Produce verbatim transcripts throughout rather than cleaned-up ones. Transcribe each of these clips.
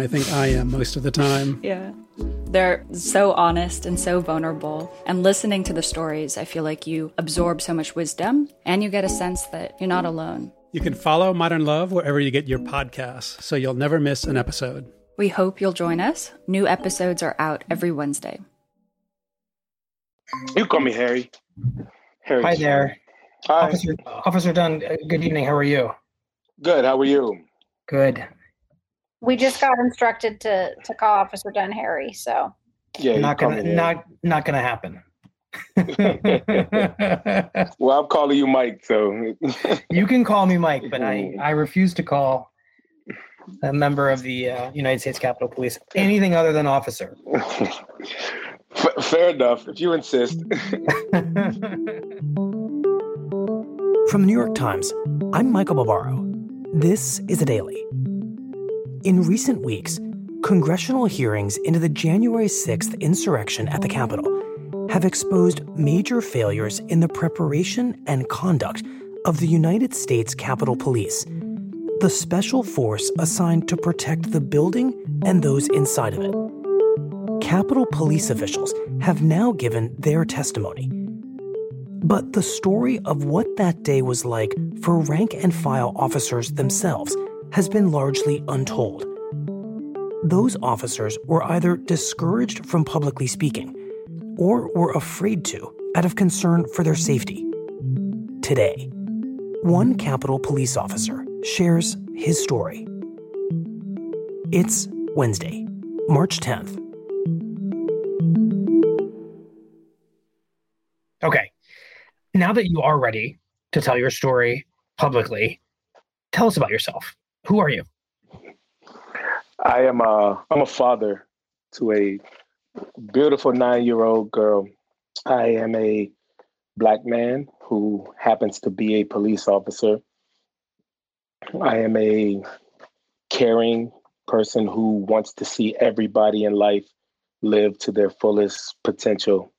I think I am most of the time. Yeah. They're so honest and so vulnerable. And listening to the stories, I feel like you absorb so much wisdom and you get a sense that you're not alone. You can follow Modern Love wherever you get your podcasts, so you'll never miss an episode. We hope you'll join us. New episodes are out every Wednesday. You call me Harry. Harry. Hi there. Hi. Officer, Officer Dunn, good evening. How are you? Good. How are you? Good. We just got instructed to, to call Officer Dunn Harry, so yeah, not gonna not not gonna happen. Well, I'm calling you Mike, so you can call me Mike, but I, I refuse to call a member of the uh, United States Capitol Police anything other than officer. Fair enough, if you insist. From the New York Times, I'm Michael Barbaro. This is The Daily. In recent weeks, congressional hearings into the January sixth insurrection at the Capitol have exposed major failures in the preparation and conduct of the United States Capitol Police, the special force assigned to protect the building and those inside of it. Capitol Police officials have now given their testimony. But the story of what that day was like for rank-and-file officers themselves has been largely untold. Those officers were either discouraged from publicly speaking or were afraid to out of concern for their safety. Today, one Capitol Police officer shares his story. It's Wednesday, March tenth. Okay, now that you are ready to tell your story publicly, tell us about yourself. Who are you? I am a, I'm a father to a beautiful nine-year-old girl. I am a Black man who happens to be a police officer. I am a caring person who wants to see everybody in life live to their fullest potential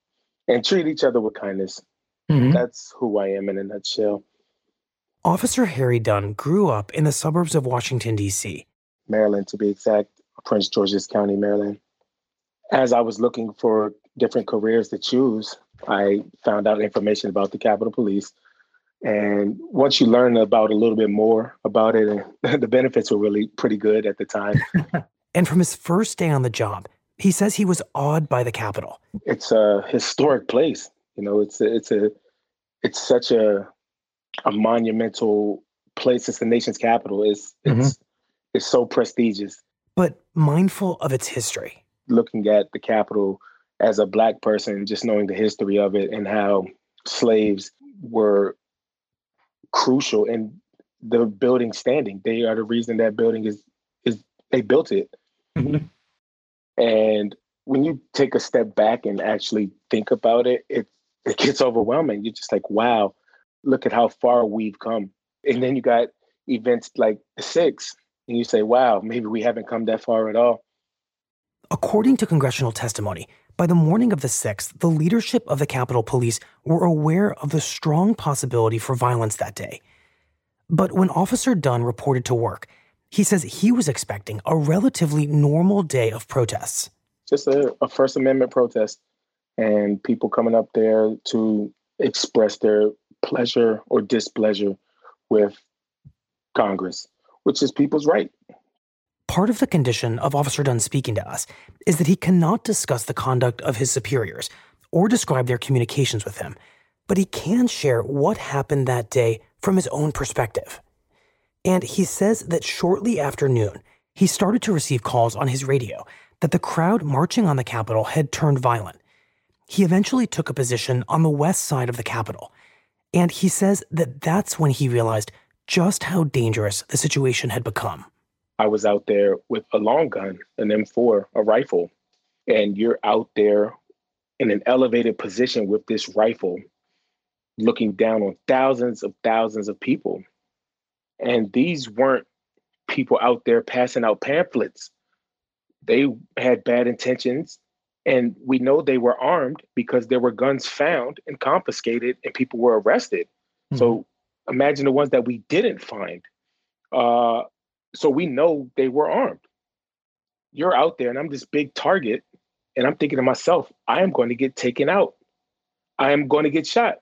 and treat each other with kindness. Mm-hmm. That's who I am in a nutshell. Officer Harry Dunn grew up in the suburbs of Washington, D C. Maryland, to be exact, Prince George's County, Maryland. As I was looking for different careers to choose, I found out information about the Capitol Police. And once you learn about a little bit more about it, the benefits were really pretty good at the time. And from his first day on the job, he says he was awed by the Capitol. It's a historic place. You know, it's a, it's a, it's such a... a monumental place. It's the nation's capital. It's it's mm-hmm. it's so prestigious. But mindful of its history. Looking at the Capitol as a Black person, just knowing the history of it and how slaves were crucial in the building standing. They are the reason that building is, is they built it. Mm-hmm. And when you take a step back and actually think about it, it, it gets overwhelming. You're just like, wow. Look at how far we've come. And then you got events like the sixth, and you say, wow, maybe we haven't come that far at all. According to congressional testimony, by the morning of the sixth, the leadership of the Capitol Police were aware of the strong possibility for violence that day. But when Officer Dunn reported to work, he says he was expecting a relatively normal day of protests. Just a, a First Amendment protest, and people coming up there to express their pleasure or displeasure with Congress, which is people's right. Part of the condition of Officer Dunn speaking to us is that he cannot discuss the conduct of his superiors or describe their communications with him, but he can share what happened that day from his own perspective. And he says that shortly after noon, he started to receive calls on his radio that the crowd marching on the Capitol had turned violent. he eventually took a position on the west side of the Capitol. And he says that that's when he realized just how dangerous the situation had become. I was out there with a long gun, an M four, a rifle, and you're out there in an elevated position with this rifle, looking down on thousands of thousands of people. And these weren't people out there passing out pamphlets. They had bad intentions, and we know they were armed because there were guns found and confiscated and people were arrested. Mm-hmm. So imagine the ones that we didn't find. Uh, so we know they were armed. You're out there and I'm this big target, and I'm thinking to myself, I am going to get taken out. I am going to get shot.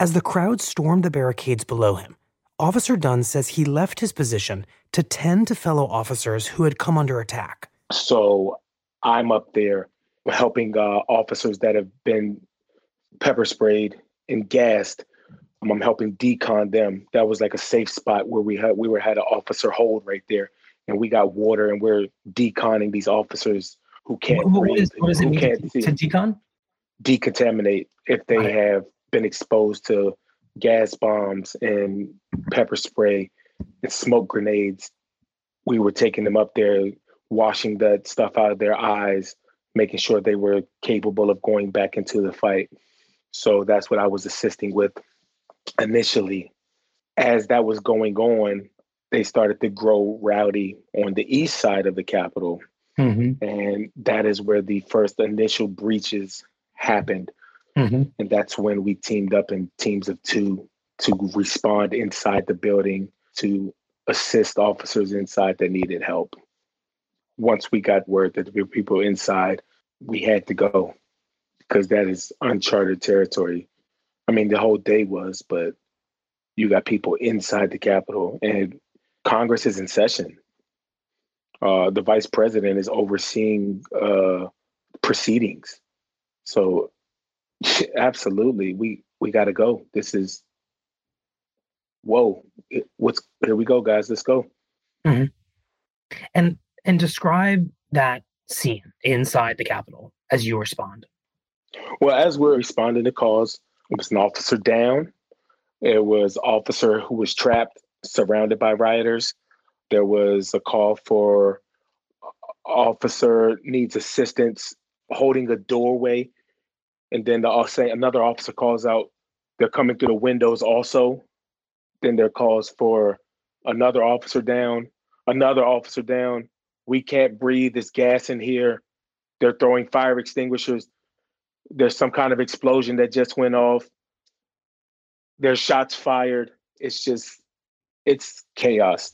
As the crowd stormed the barricades below him, Officer Dunn says he left his position to tend to fellow officers who had come under attack. So I'm up there helping uh, officers that have been pepper sprayed and gassed. I'm, I'm helping decon them. That was like a safe spot where we had we were had an officer hold right there, and we got water, and we're deconning these officers who can't what, breathe. What, is, what does it mean to, to decon? Decontaminate if they right. have been exposed to gas bombs and pepper spray and smoke grenades. We were taking them up there, washing that stuff out of their eyes, making sure they were capable of going back into the fight. So that's what I was assisting with initially. As that was going on, they started to grow rowdy on the east side of the Capitol. Mm-hmm. And that is where the first initial breaches happened. Mm-hmm. And that's when we teamed up in teams of two to respond inside the building to assist officers inside that needed help. Once we got word that there were people inside, we had to go because that is uncharted territory. I mean, the whole day was, but you got people inside the Capitol, and Congress is in session. Uh, the vice president is overseeing uh, proceedings. So absolutely, we we got to go. This is, whoa, it, what's, here we go, guys, let's go. Mm-hmm. And and describe that scene inside the Capitol as you respond. Well, as we're responding to calls, it was an officer down. It was an officer who was trapped, surrounded by rioters. There was a call for officer needs assistance, holding a doorway. And then the, I'll say another officer calls out, they're coming through the windows also. Then there calls for another officer down, another officer down. We can't breathe, there's gas in here. They're throwing fire extinguishers. There's some kind of explosion that just went off. There's shots fired. It's just, it's chaos.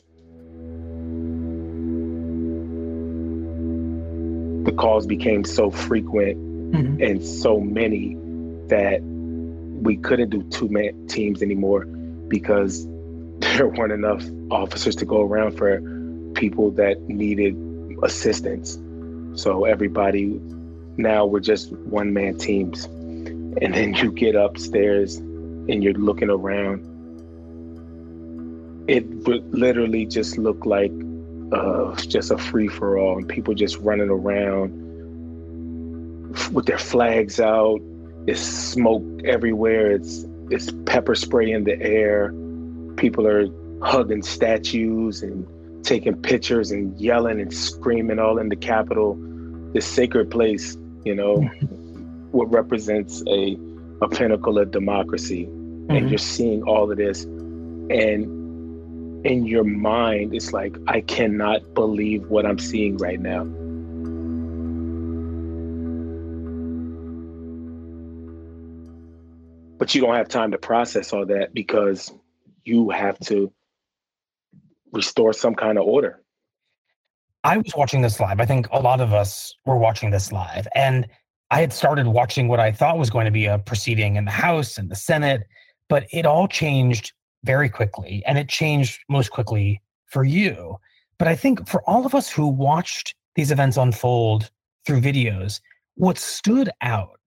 The calls became so frequent Mm-hmm. and so many that we couldn't do two-man teams anymore because there weren't enough officers to go around for people that needed assistance. So everybody, now we're just one-man teams. And then you get upstairs and you're looking around. It literally just looked like uh, just a free-for-all and people just running around with their flags out. It's smoke everywhere. It's it's pepper spray in the air. People are hugging statues and taking pictures and yelling and screaming all in the Capitol, this sacred place, you know, mm-hmm. what represents a a pinnacle of democracy. Mm-hmm. And you're seeing all of this. And in your mind, it's like, I cannot believe what I'm seeing right now. But you don't have time to process all that because you have to restore some kind of order. I was watching this live. I think a lot of us were watching this live. And I had started watching what I thought was going to be a proceeding in the House and the Senate, but it all changed very quickly. And it changed most quickly for you. But I think for all of us who watched these events unfold through videos, what stood out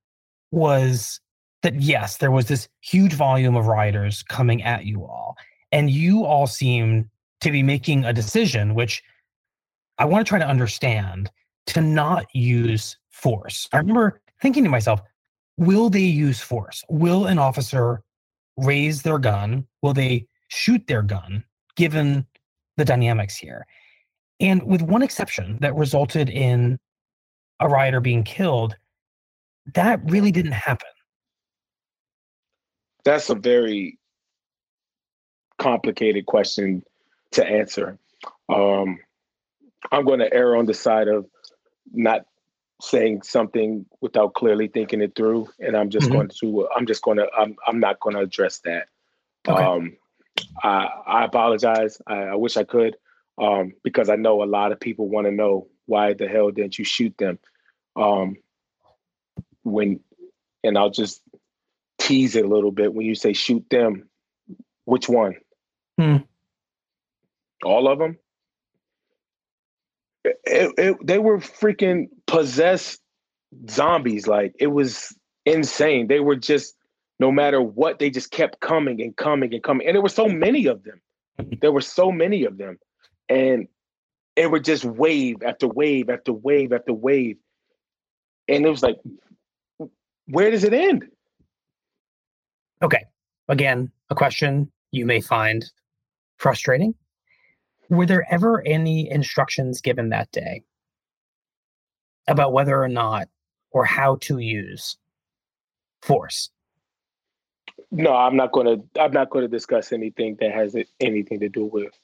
was that yes, there was this huge volume of rioters coming at you all, and you all seem to be making a decision, which I want to try to understand, to not use force. I remember thinking to myself, will they use force? Will an officer raise their gun? Will they shoot their gun, given the dynamics here? And with one exception that resulted in a rioter being killed, that really didn't happen. That's a very complicated question to answer. Um, I'm going to err on the side of not saying something without clearly thinking it through, and I'm just mm-hmm. going to. I'm just going to. I'm. I'm not going to address that. Okay. Um, I, I apologize. I, I wish I could, um, because I know a lot of people want to know why the hell didn't you shoot them? Um, when, and I'll just tease it a little bit. When you say shoot them, which one? Hmm. All of them? It, it, they were freaking possessed zombies. Like, it was insane. They were just, no matter what, they just kept coming and coming and coming. And there were so many of them. There were so many of them. And it were just wave after wave after wave after wave. And it was like, where does it end? Okay. Again, a question you may find frustrating. Were there ever any instructions given that day about whether or not or how to use force? No, I'm not going to. I'm not going to discuss anything that has anything to do with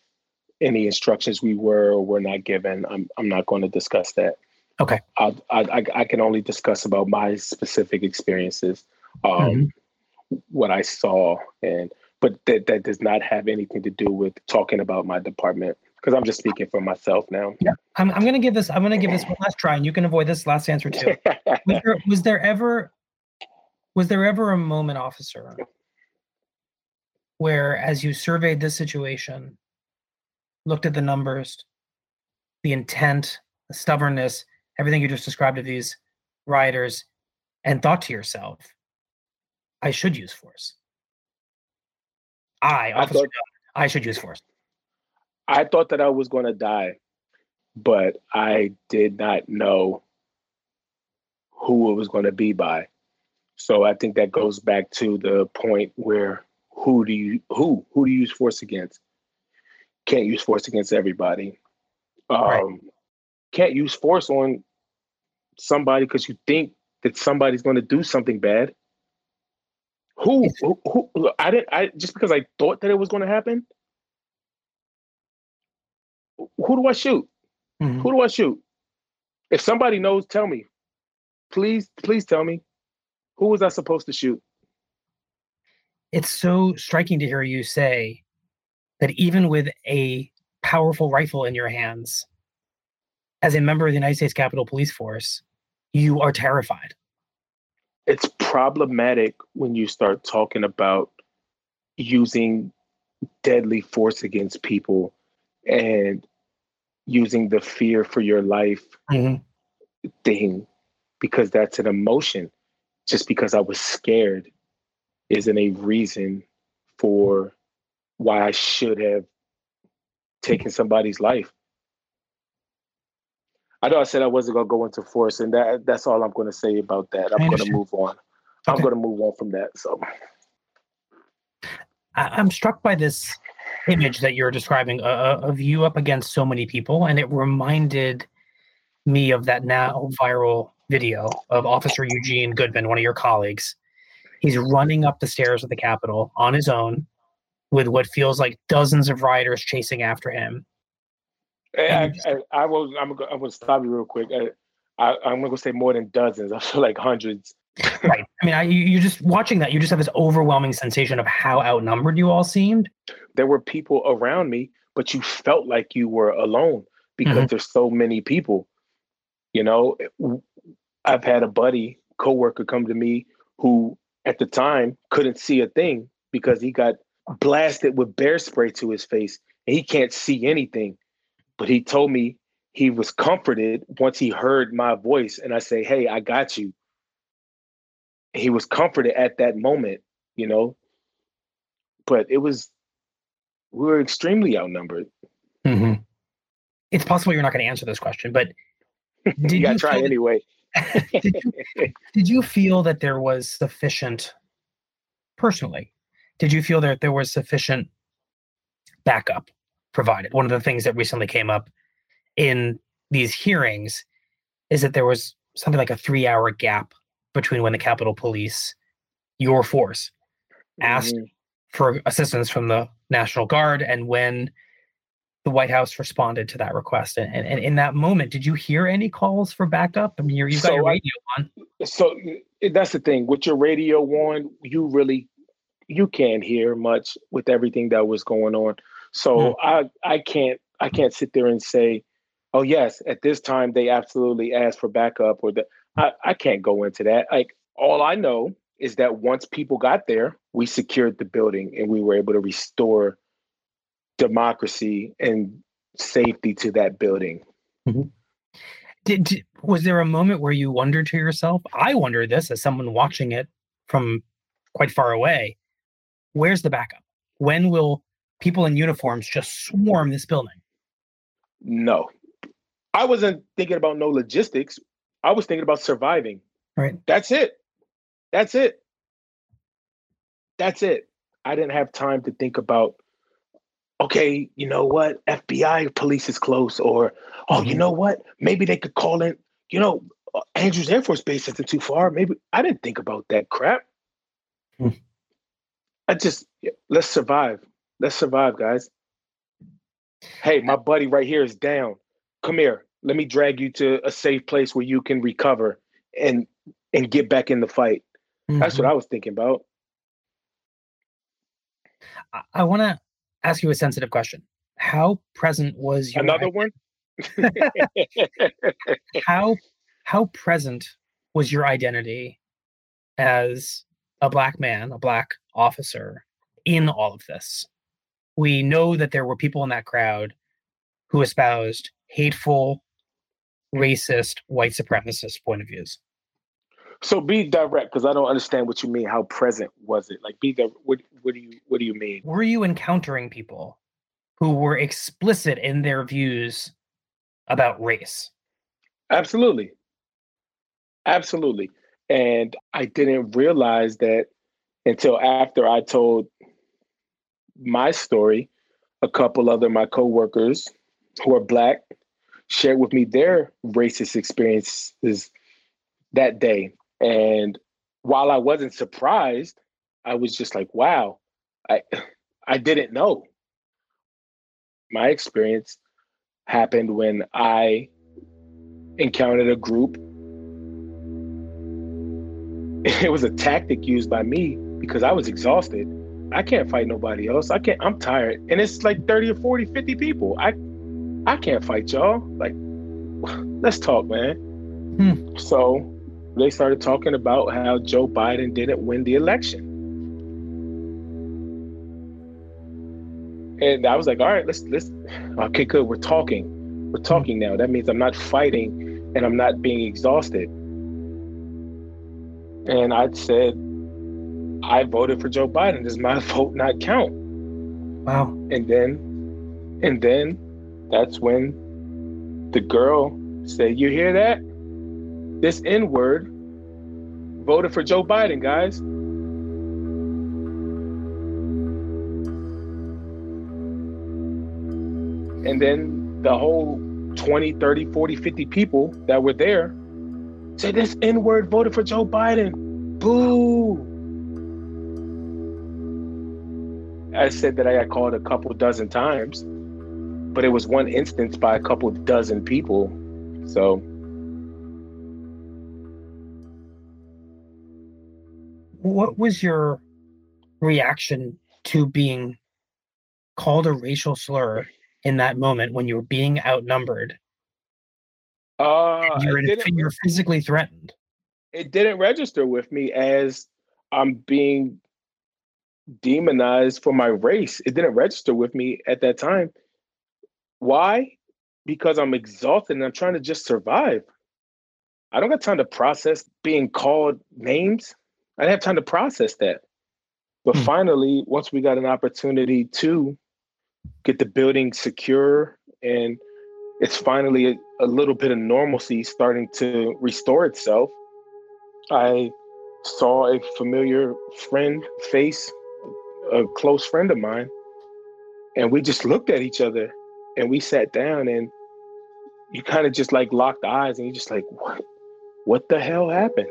any instructions we were or were not given. I'm. I'm not going to discuss that. Okay. I. I. I can only discuss about my specific experiences, um, mm-hmm. what I saw, and but that that does not have anything to do with talking about my department, because I'm just speaking for myself now. Yeah. I'm. I'm going to give this. I'm going to give this one last try, and you can avoid this last answer too. Was there, was there ever? Was there ever a moment, officer, where as you surveyed this situation, looked at the numbers, the intent, the stubbornness, everything you just described of these rioters, and thought to yourself, I should use force. I, officer, I, thought, I should use force. I thought that I was going to die, but I did not know who it was going to be by. So I think that goes back to the point where who do you who who do you use force against? Can't use force against everybody. Um, right. Can't use force on somebody because you think that somebody's going to do something bad. Who, who who I didn't I just because I thought that it was going to happen. Who do I shoot? Mm-hmm. Who do I shoot? If somebody knows, tell me. Please, please tell me. Who was I supposed to shoot? It's so striking to hear you say that even with a powerful rifle in your hands, as a member of the United States Capitol Police Force, you are terrified. It's problematic when you start talking about using deadly force against people and using the fear for your life mm-hmm. thing, because that's an emotion. Just because I was scared isn't a reason for why I should have taken somebody's life. I know I said I wasn't going to go into force, and that that's all I'm going to say about that. I'm going to move on. I'm okay. going to move on from that. So I'm struck by this image that you're describing uh, of you up against so many people, and it reminded me of that now viral video of Officer Eugene Goodman, one of your colleagues. He's running up the stairs of the Capitol on his own with what feels like dozens of rioters chasing after him. Hey, I, I, I will. I'm going to stop you real quick. I, I, I'm going to say more than dozens. I feel like hundreds. Right. I mean, I, you just watching that, you just have this overwhelming sensation of how outnumbered you all seemed. There were people around me, but you felt like you were alone because mm-hmm. there's so many people. You know, I've had a buddy, coworker come to me who at the time couldn't see a thing because he got blasted with bear spray to his face and he can't see anything. But he told me he was comforted once he heard my voice. And I say, hey, I got you. He was comforted at that moment, you know, but it was, we were extremely outnumbered. Mm-hmm. It's possible you're not going to answer this question, but Did you gotta you try anyway. did, you, did you feel that there was sufficient, personally, did you feel that there was sufficient backup provided? One of the things that recently came up in these hearings is that there was something like a three-hour gap between when the Capitol Police, your force, asked mm-hmm. for assistance from the National Guard and when the White House responded to that request. And, and, and in that moment, did you hear any calls for backup? I mean, you're, you've got so, your radio on. So that's the thing. With your radio on, you really, you can't hear much with everything that was going on. So mm-hmm. I, I can't, I can't sit there and say, oh yes, at this time they absolutely asked for backup or that. I, I can't go into that. Like, all I know is that once people got there, we secured the building and we were able to restore democracy and safety to that building. Mm-hmm. Did, did was there a moment where you wondered to yourself? I wondered this as someone watching it from quite far away. Where's the backup? When will people in uniforms just swarm this building? No. I wasn't thinking about no logistics. I was thinking about surviving. Right. That's it. That's it. That's it. I didn't have time to think about, okay, you know what? F B I police is close, or, oh, mm-hmm. you know what? Maybe they could call in, you know, Andrews Air Force Base isn't too far. Maybe I didn't think about that crap. Mm. I just, let's survive. Let's survive, guys. Hey, my buddy right here is down. Come here. Let me drag you to a safe place where you can recover and and get back in the fight. Mm-hmm. That's what I was thinking about. I, I want to ask you a sensitive question. How present was your another one? how how present was your identity as a black man, a black officer in all of this? We know that there were people in that crowd who espoused hateful, racist, white supremacist point of views. So be direct, because I don't understand what you mean. How present was it? Like, be direct. What, what do you What do you mean? Were you encountering people who were explicit in their views about race? Absolutely, absolutely. And I didn't realize that until after I told my story. A couple other my coworkers who are black shared with me their racist experiences that day. And while I wasn't surprised, I was just like, wow, I I didn't know. My experience happened when I encountered a group. It was a tactic used by me because I was exhausted. I can't fight nobody else. I can't, I'm tired. And it's like thirty or forty, fifty people. I I can't fight y'all. Like, let's talk, man. Hmm. So they started talking about how Joe Biden didn't win the election. And I was like, all right, let's, let's, okay, good. We're talking. We're talking now. That means I'm not fighting and I'm not being exhausted. And I said, I voted for Joe Biden. Does my vote not count? Wow. And then, and then that's when the girl said, you hear that? This N-word voted for Joe Biden, guys. And then the whole twenty, thirty, forty, fifty people that were there said, this N-word voted for Joe Biden. Boo. I said that I got called a couple dozen times, but it was one instance by a couple dozen people. So. What was your reaction to being called a racial slur in that moment when you were being outnumbered? Uh, and you're, it and you're physically threatened. It didn't register with me as I'm being demonized for my race. It didn't register with me at that time. Why? Because I'm exhausted and I'm trying to just survive. I don't got time to process being called names. I didn't have time to process that. But mm-hmm. finally, once we got an opportunity to get the building secure and it's finally a, a little bit of normalcy starting to restore itself. I saw a familiar friend face, a close friend of mine, and we just looked at each other and we sat down and you kind of just like locked eyes and you're just like, what, what the hell happened?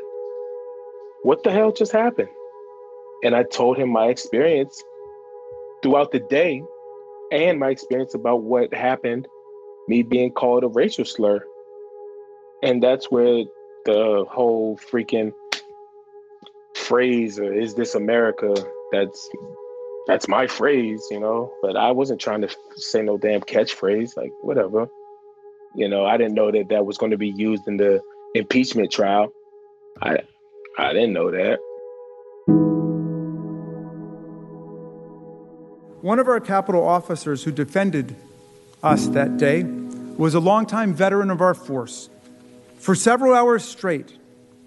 What the hell just happened? And I told him my experience throughout the day and my experience about what happened, me being called a racial slur. And that's where the whole freaking phrase, is this America? That's that's my phrase, you know, but I wasn't trying to say no damn catchphrase, like whatever. You know, I didn't know that that was going to be used in the impeachment trial. I I didn't know that. One of our Capitol officers who defended us that day was a longtime veteran of our force. For several hours straight,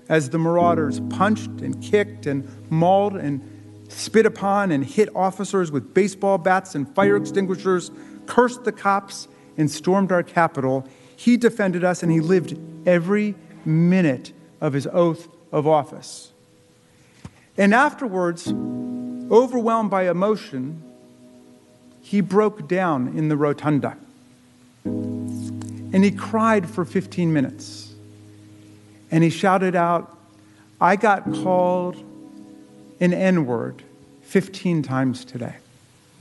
as the marauders punched and kicked and mauled and spit upon and hit officers with baseball bats and fire extinguishers, cursed the cops, and stormed our Capitol, he defended us and he lived every minute of his oath of office. And afterwards, overwhelmed by emotion, he broke down in the rotunda. And he cried for fifteen minutes. And he shouted out, I got called an N-word fifteen times today.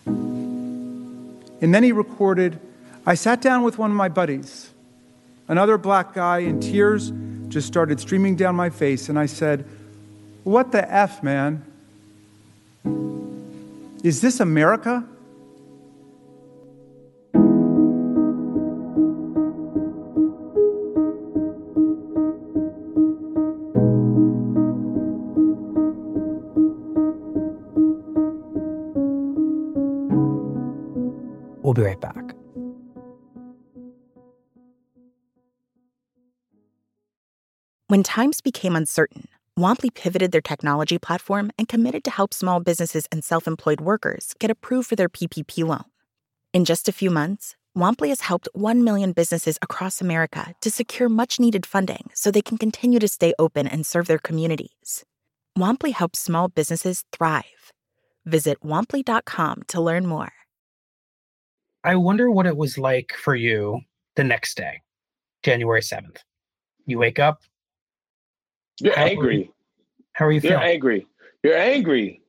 And then he recorded, I sat down with one of my buddies, another black guy, and tears just started streaming down my face. And I said, what the F, man? Is this America? We'll be right back. When times became uncertain, Womply pivoted their technology platform and committed to help small businesses and self-employed workers get approved for their P P P loan. In just a few months, Womply has helped one million businesses across America to secure much-needed funding so they can continue to stay open and serve their communities. Womply helps small businesses thrive. Visit womply dot com to learn more. I wonder what it was like for you the next day, January seventh. You wake up. You're angry. How are you feeling? You're angry. You're angry.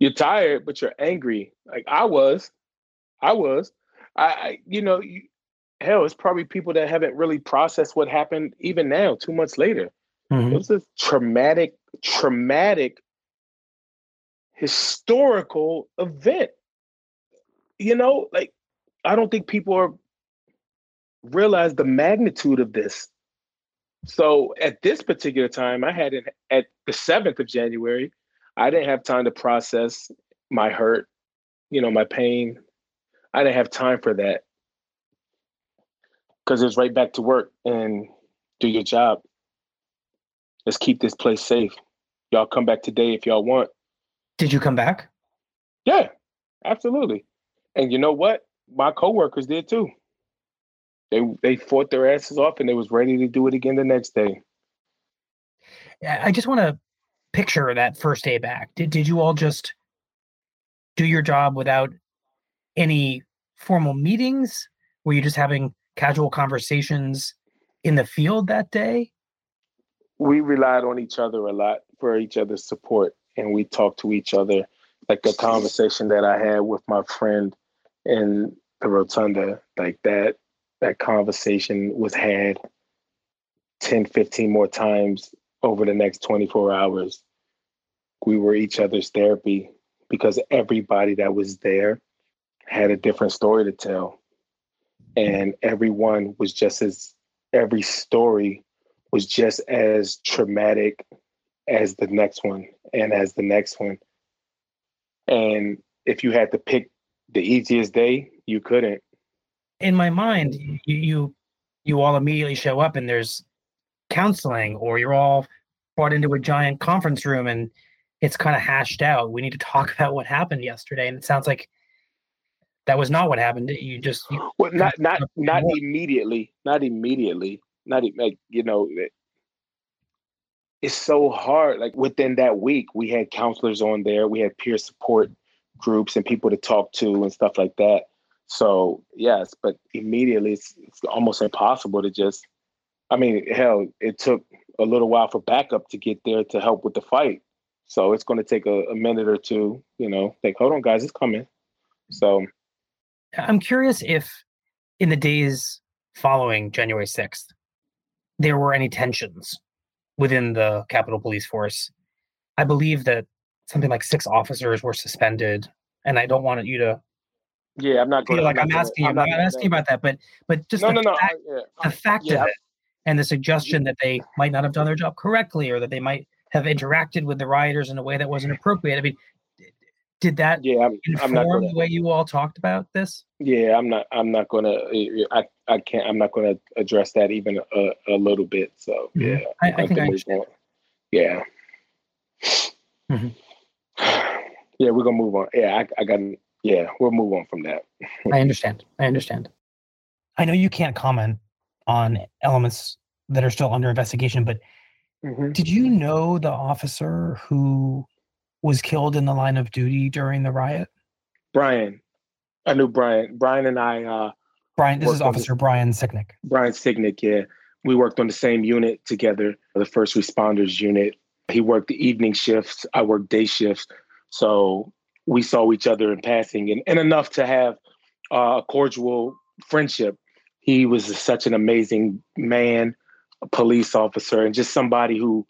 You're tired, but you're angry. Like I was. I was. I, I you know, you, hell, it's probably people that haven't really processed what happened even now, two months later. Mm-hmm. It was a traumatic, traumatic, historical event. You know, like, I don't think people are, realize the magnitude of this. So at this particular time, I hadn't, at the seventh of January, I didn't have time to process my hurt, you know, my pain. I didn't have time for that because it was right back to work and do your job. Let's keep this place safe. Y'all come back today if y'all want. Did you come back? Yeah, absolutely. And you know what? My coworkers did too. They they fought their asses off and they was ready to do it again the next day. I just want to picture that first day back. Did did you all just do your job without any formal meetings? Were you just having casual conversations in the field that day? We relied on each other a lot for each other's support, and we talked to each other. Like a conversation that I had with my friend in the rotunda, like that. That conversation was had ten, fifteen more times over the next twenty-four hours. We were each other's therapy because everybody that was there had a different story to tell. And everyone was just as, every story was just as traumatic as the next one and as the next one. And if you had to pick the easiest day, you couldn't. In my mind, you, you you all immediately show up and there's counseling, or you're all brought into a giant conference room and it's kind of hashed out. We need to talk about what happened yesterday. And it sounds like That was not what happened. You just you well, not not not immediately, not immediately, not like you know. It, it's so hard. Like within that week, we had counselors on there, we had peer support groups and people to talk to and stuff like that. So yes, but immediately it's, it's almost impossible to just. I mean, hell, it took a little while for backup to get there to help with the fight. So it's going to take a, a minute or two, you know, like, hold on, guys, it's coming. So I'm curious if in the days following January sixth, there were any tensions within the Capitol Police Force. I believe that something like six officers were suspended, and I don't want you to. Yeah, I'm not going to. Like, I'm asking you about that, but but just no, the, no, no, fact, I, yeah. the fact yeah. of it. And the suggestion that they might not have done their job correctly, or that they might have interacted with the rioters in a way that wasn't appropriate. I mean, did that yeah, I'm, inform I'm not gonna, the way you all talked about this? Yeah, I'm not. I'm not going to. I I can't. I'm not going to address that even a, a little bit. So yeah, yeah I, I think I understand. Yeah. Mm-hmm. Yeah, we're gonna move on. Yeah, I, I got. Yeah, we'll move on from that. I understand. I understand. I know you can't comment on elements that are still under investigation, but mm-hmm. did you know the officer who was killed in the line of duty during the riot? Brian. I knew Brian. Brian and I... Uh, Brian, this is Officer the, Brian Sicknick. Brian Sicknick, yeah. We worked on the same unit together, the first responders unit. He worked the evening shifts. I worked day shifts. So we saw each other in passing and, and enough to have uh, a cordial friendship. He was such an amazing man, a police officer, and just somebody who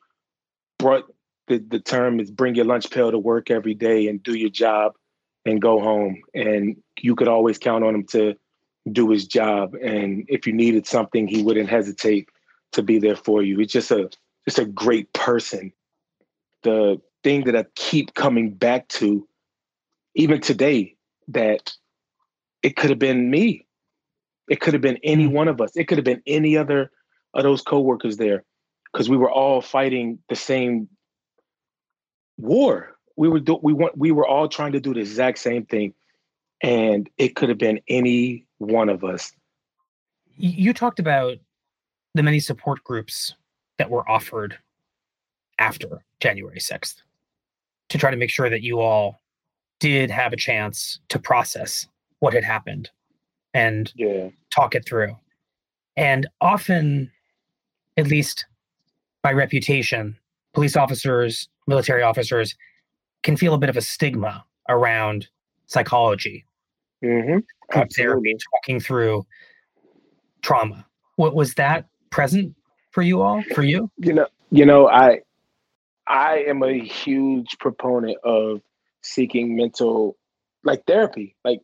brought the, the term is bring your lunch pail to work every day and do your job and go home. And you could always count on him to do his job. And if you needed something, he wouldn't hesitate to be there for you. He's just a, just a great person. The thing that I keep coming back to, even today, that it could have been me. It could have been any one of us. It could have been any other of those coworkers there, because we were all fighting the same war. We were do- we want we were all trying to do the exact same thing, and it could have been any one of us. You talked about the many support groups that were offered after January sixth to try to make sure that you all did have a chance to process what had happened and yeah. talk it through. And often, at least by reputation, police officers, military officers can feel a bit of a stigma around psychology, mm-hmm. group therapy, talking through trauma. What was that present for you all, for you? You know, you know, I, I am a huge proponent of seeking mental, like therapy, like,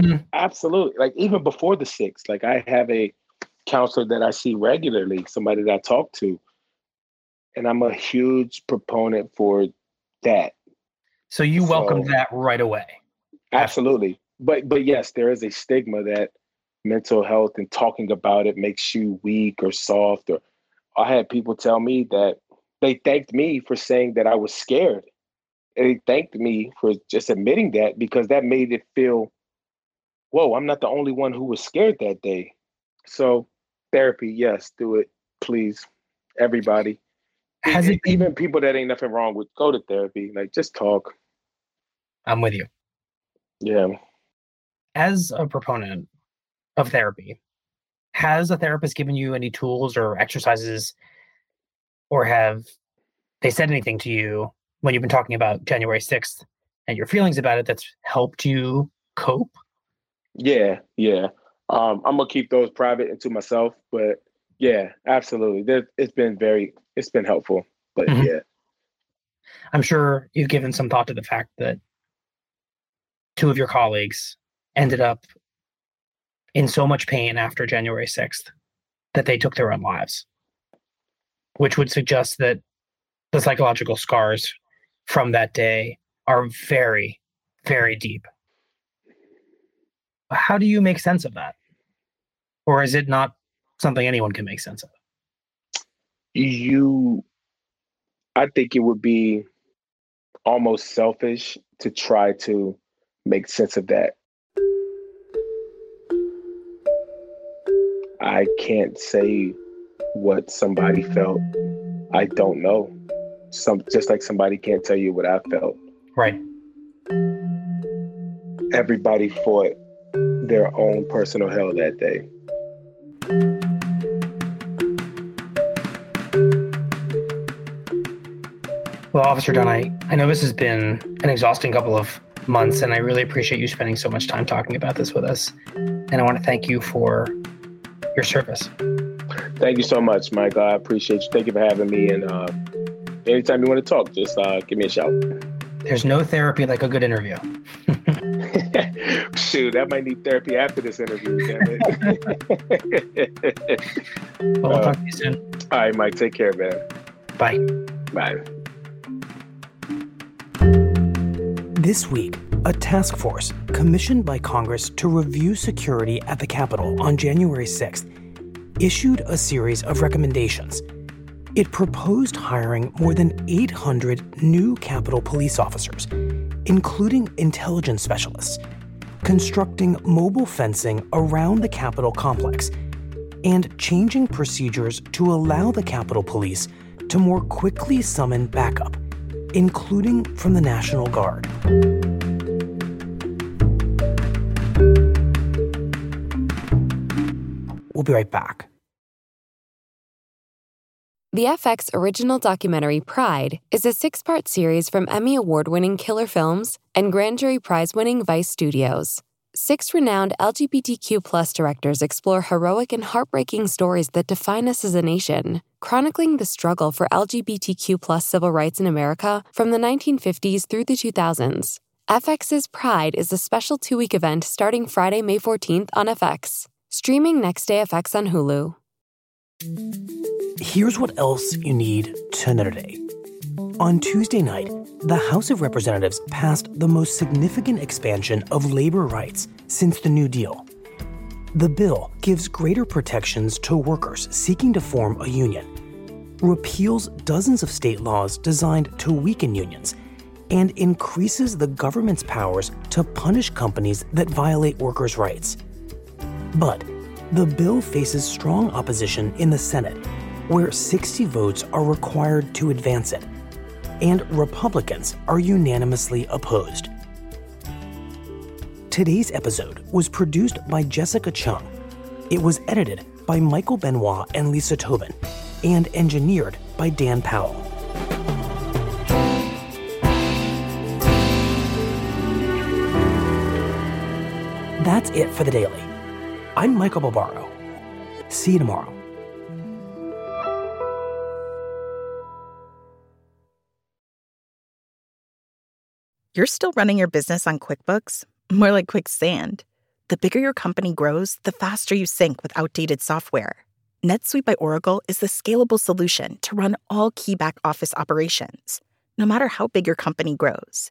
mm-hmm. absolutely. Like even before the sixth, like I have a counselor that I see regularly, somebody that I talk to, and I'm a huge proponent for that. So you welcomed so, that right away. Absolutely. But, but yes, there is a stigma that mental health and talking about it makes you weak or soft. Or I had people tell me that they thanked me for saying that I was scared. And they thanked me for just admitting that, because that made it feel, whoa, I'm not the only one who was scared that day. So therapy, yes, do it, please. Everybody. Has it been, even people that ain't nothing wrong with, go to therapy. Like, just talk. I'm with you. Yeah. As a proponent of therapy, has a therapist given you any tools or exercises, or have they said anything to you when you've been talking about January sixth and your feelings about it that's helped you cope? Yeah, yeah. Um, I'm gonna keep those private and to myself, but yeah, absolutely. There, it's been very, it's been helpful, but mm-hmm. yeah. I'm sure you've given some thought to the fact that two of your colleagues ended up in so much pain after January sixth that they took their own lives, which would suggest that the psychological scars from that day are very, very deep. How do you make sense of that? Or is it not something anyone can make sense of? You, I think it would be almost selfish to try to make sense of that. I can't say what somebody felt. I don't know. Some, just like somebody can't tell you what I felt. Right. Everybody fought their own personal hell that day. Well, Officer Dunn, I, I know this has been an exhausting couple of months, and I really appreciate you spending so much time talking about this with us. And I want to thank you for your service. Thank you so much, Michael. I appreciate you. Thank you for having me. And uh, anytime you want to talk, just uh, give me a shout. There's no therapy like a good interview. Shoot, I might need therapy after this interview, damn it. Well, we'll uh, talk to you soon. All right, Mike. Take care, man. Bye. Bye. This week, a task force commissioned by Congress to review security at the Capitol on January sixth issued a series of recommendations. It proposed hiring more than eight hundred new Capitol police officers, including intelligence specialists, constructing mobile fencing around the Capitol complex, and changing procedures to allow the Capitol Police to more quickly summon backup, including from the National Guard. We'll be right back. The F X original documentary Pride is a six-part series from Emmy Award-winning Killer Films and Grand Jury Prize-winning Vice Studios. Six renowned L G B T Q plus directors explore heroic and heartbreaking stories that define us as a nation, chronicling the struggle for L G B T Q plus civil rights in America from the nineteen fifties through the two thousands. F X's Pride is a special two-week event starting Friday, May fourteenth on F X. Streaming next day F X on Hulu. Here's what else you need to know today. On Tuesday night, the House of Representatives passed the most significant expansion of labor rights since the New Deal. The bill gives greater protections to workers seeking to form a union, repeals dozens of state laws designed to weaken unions, and increases the government's powers to punish companies that violate workers' rights. But the bill faces strong opposition in the Senate, where sixty votes are required to advance it, and Republicans are unanimously opposed. Today's episode was produced by Jessica Chung. It was edited by Michael Benoit and Lisa Tobin, and engineered by Dan Powell. That's it for The Daily. I'm Michael Barbaro. See you tomorrow. You're still running your business on QuickBooks? More like quicksand. The bigger your company grows, the faster you sync with outdated software. NetSuite by Oracle is the scalable solution to run all key back office operations, no matter how big your company grows.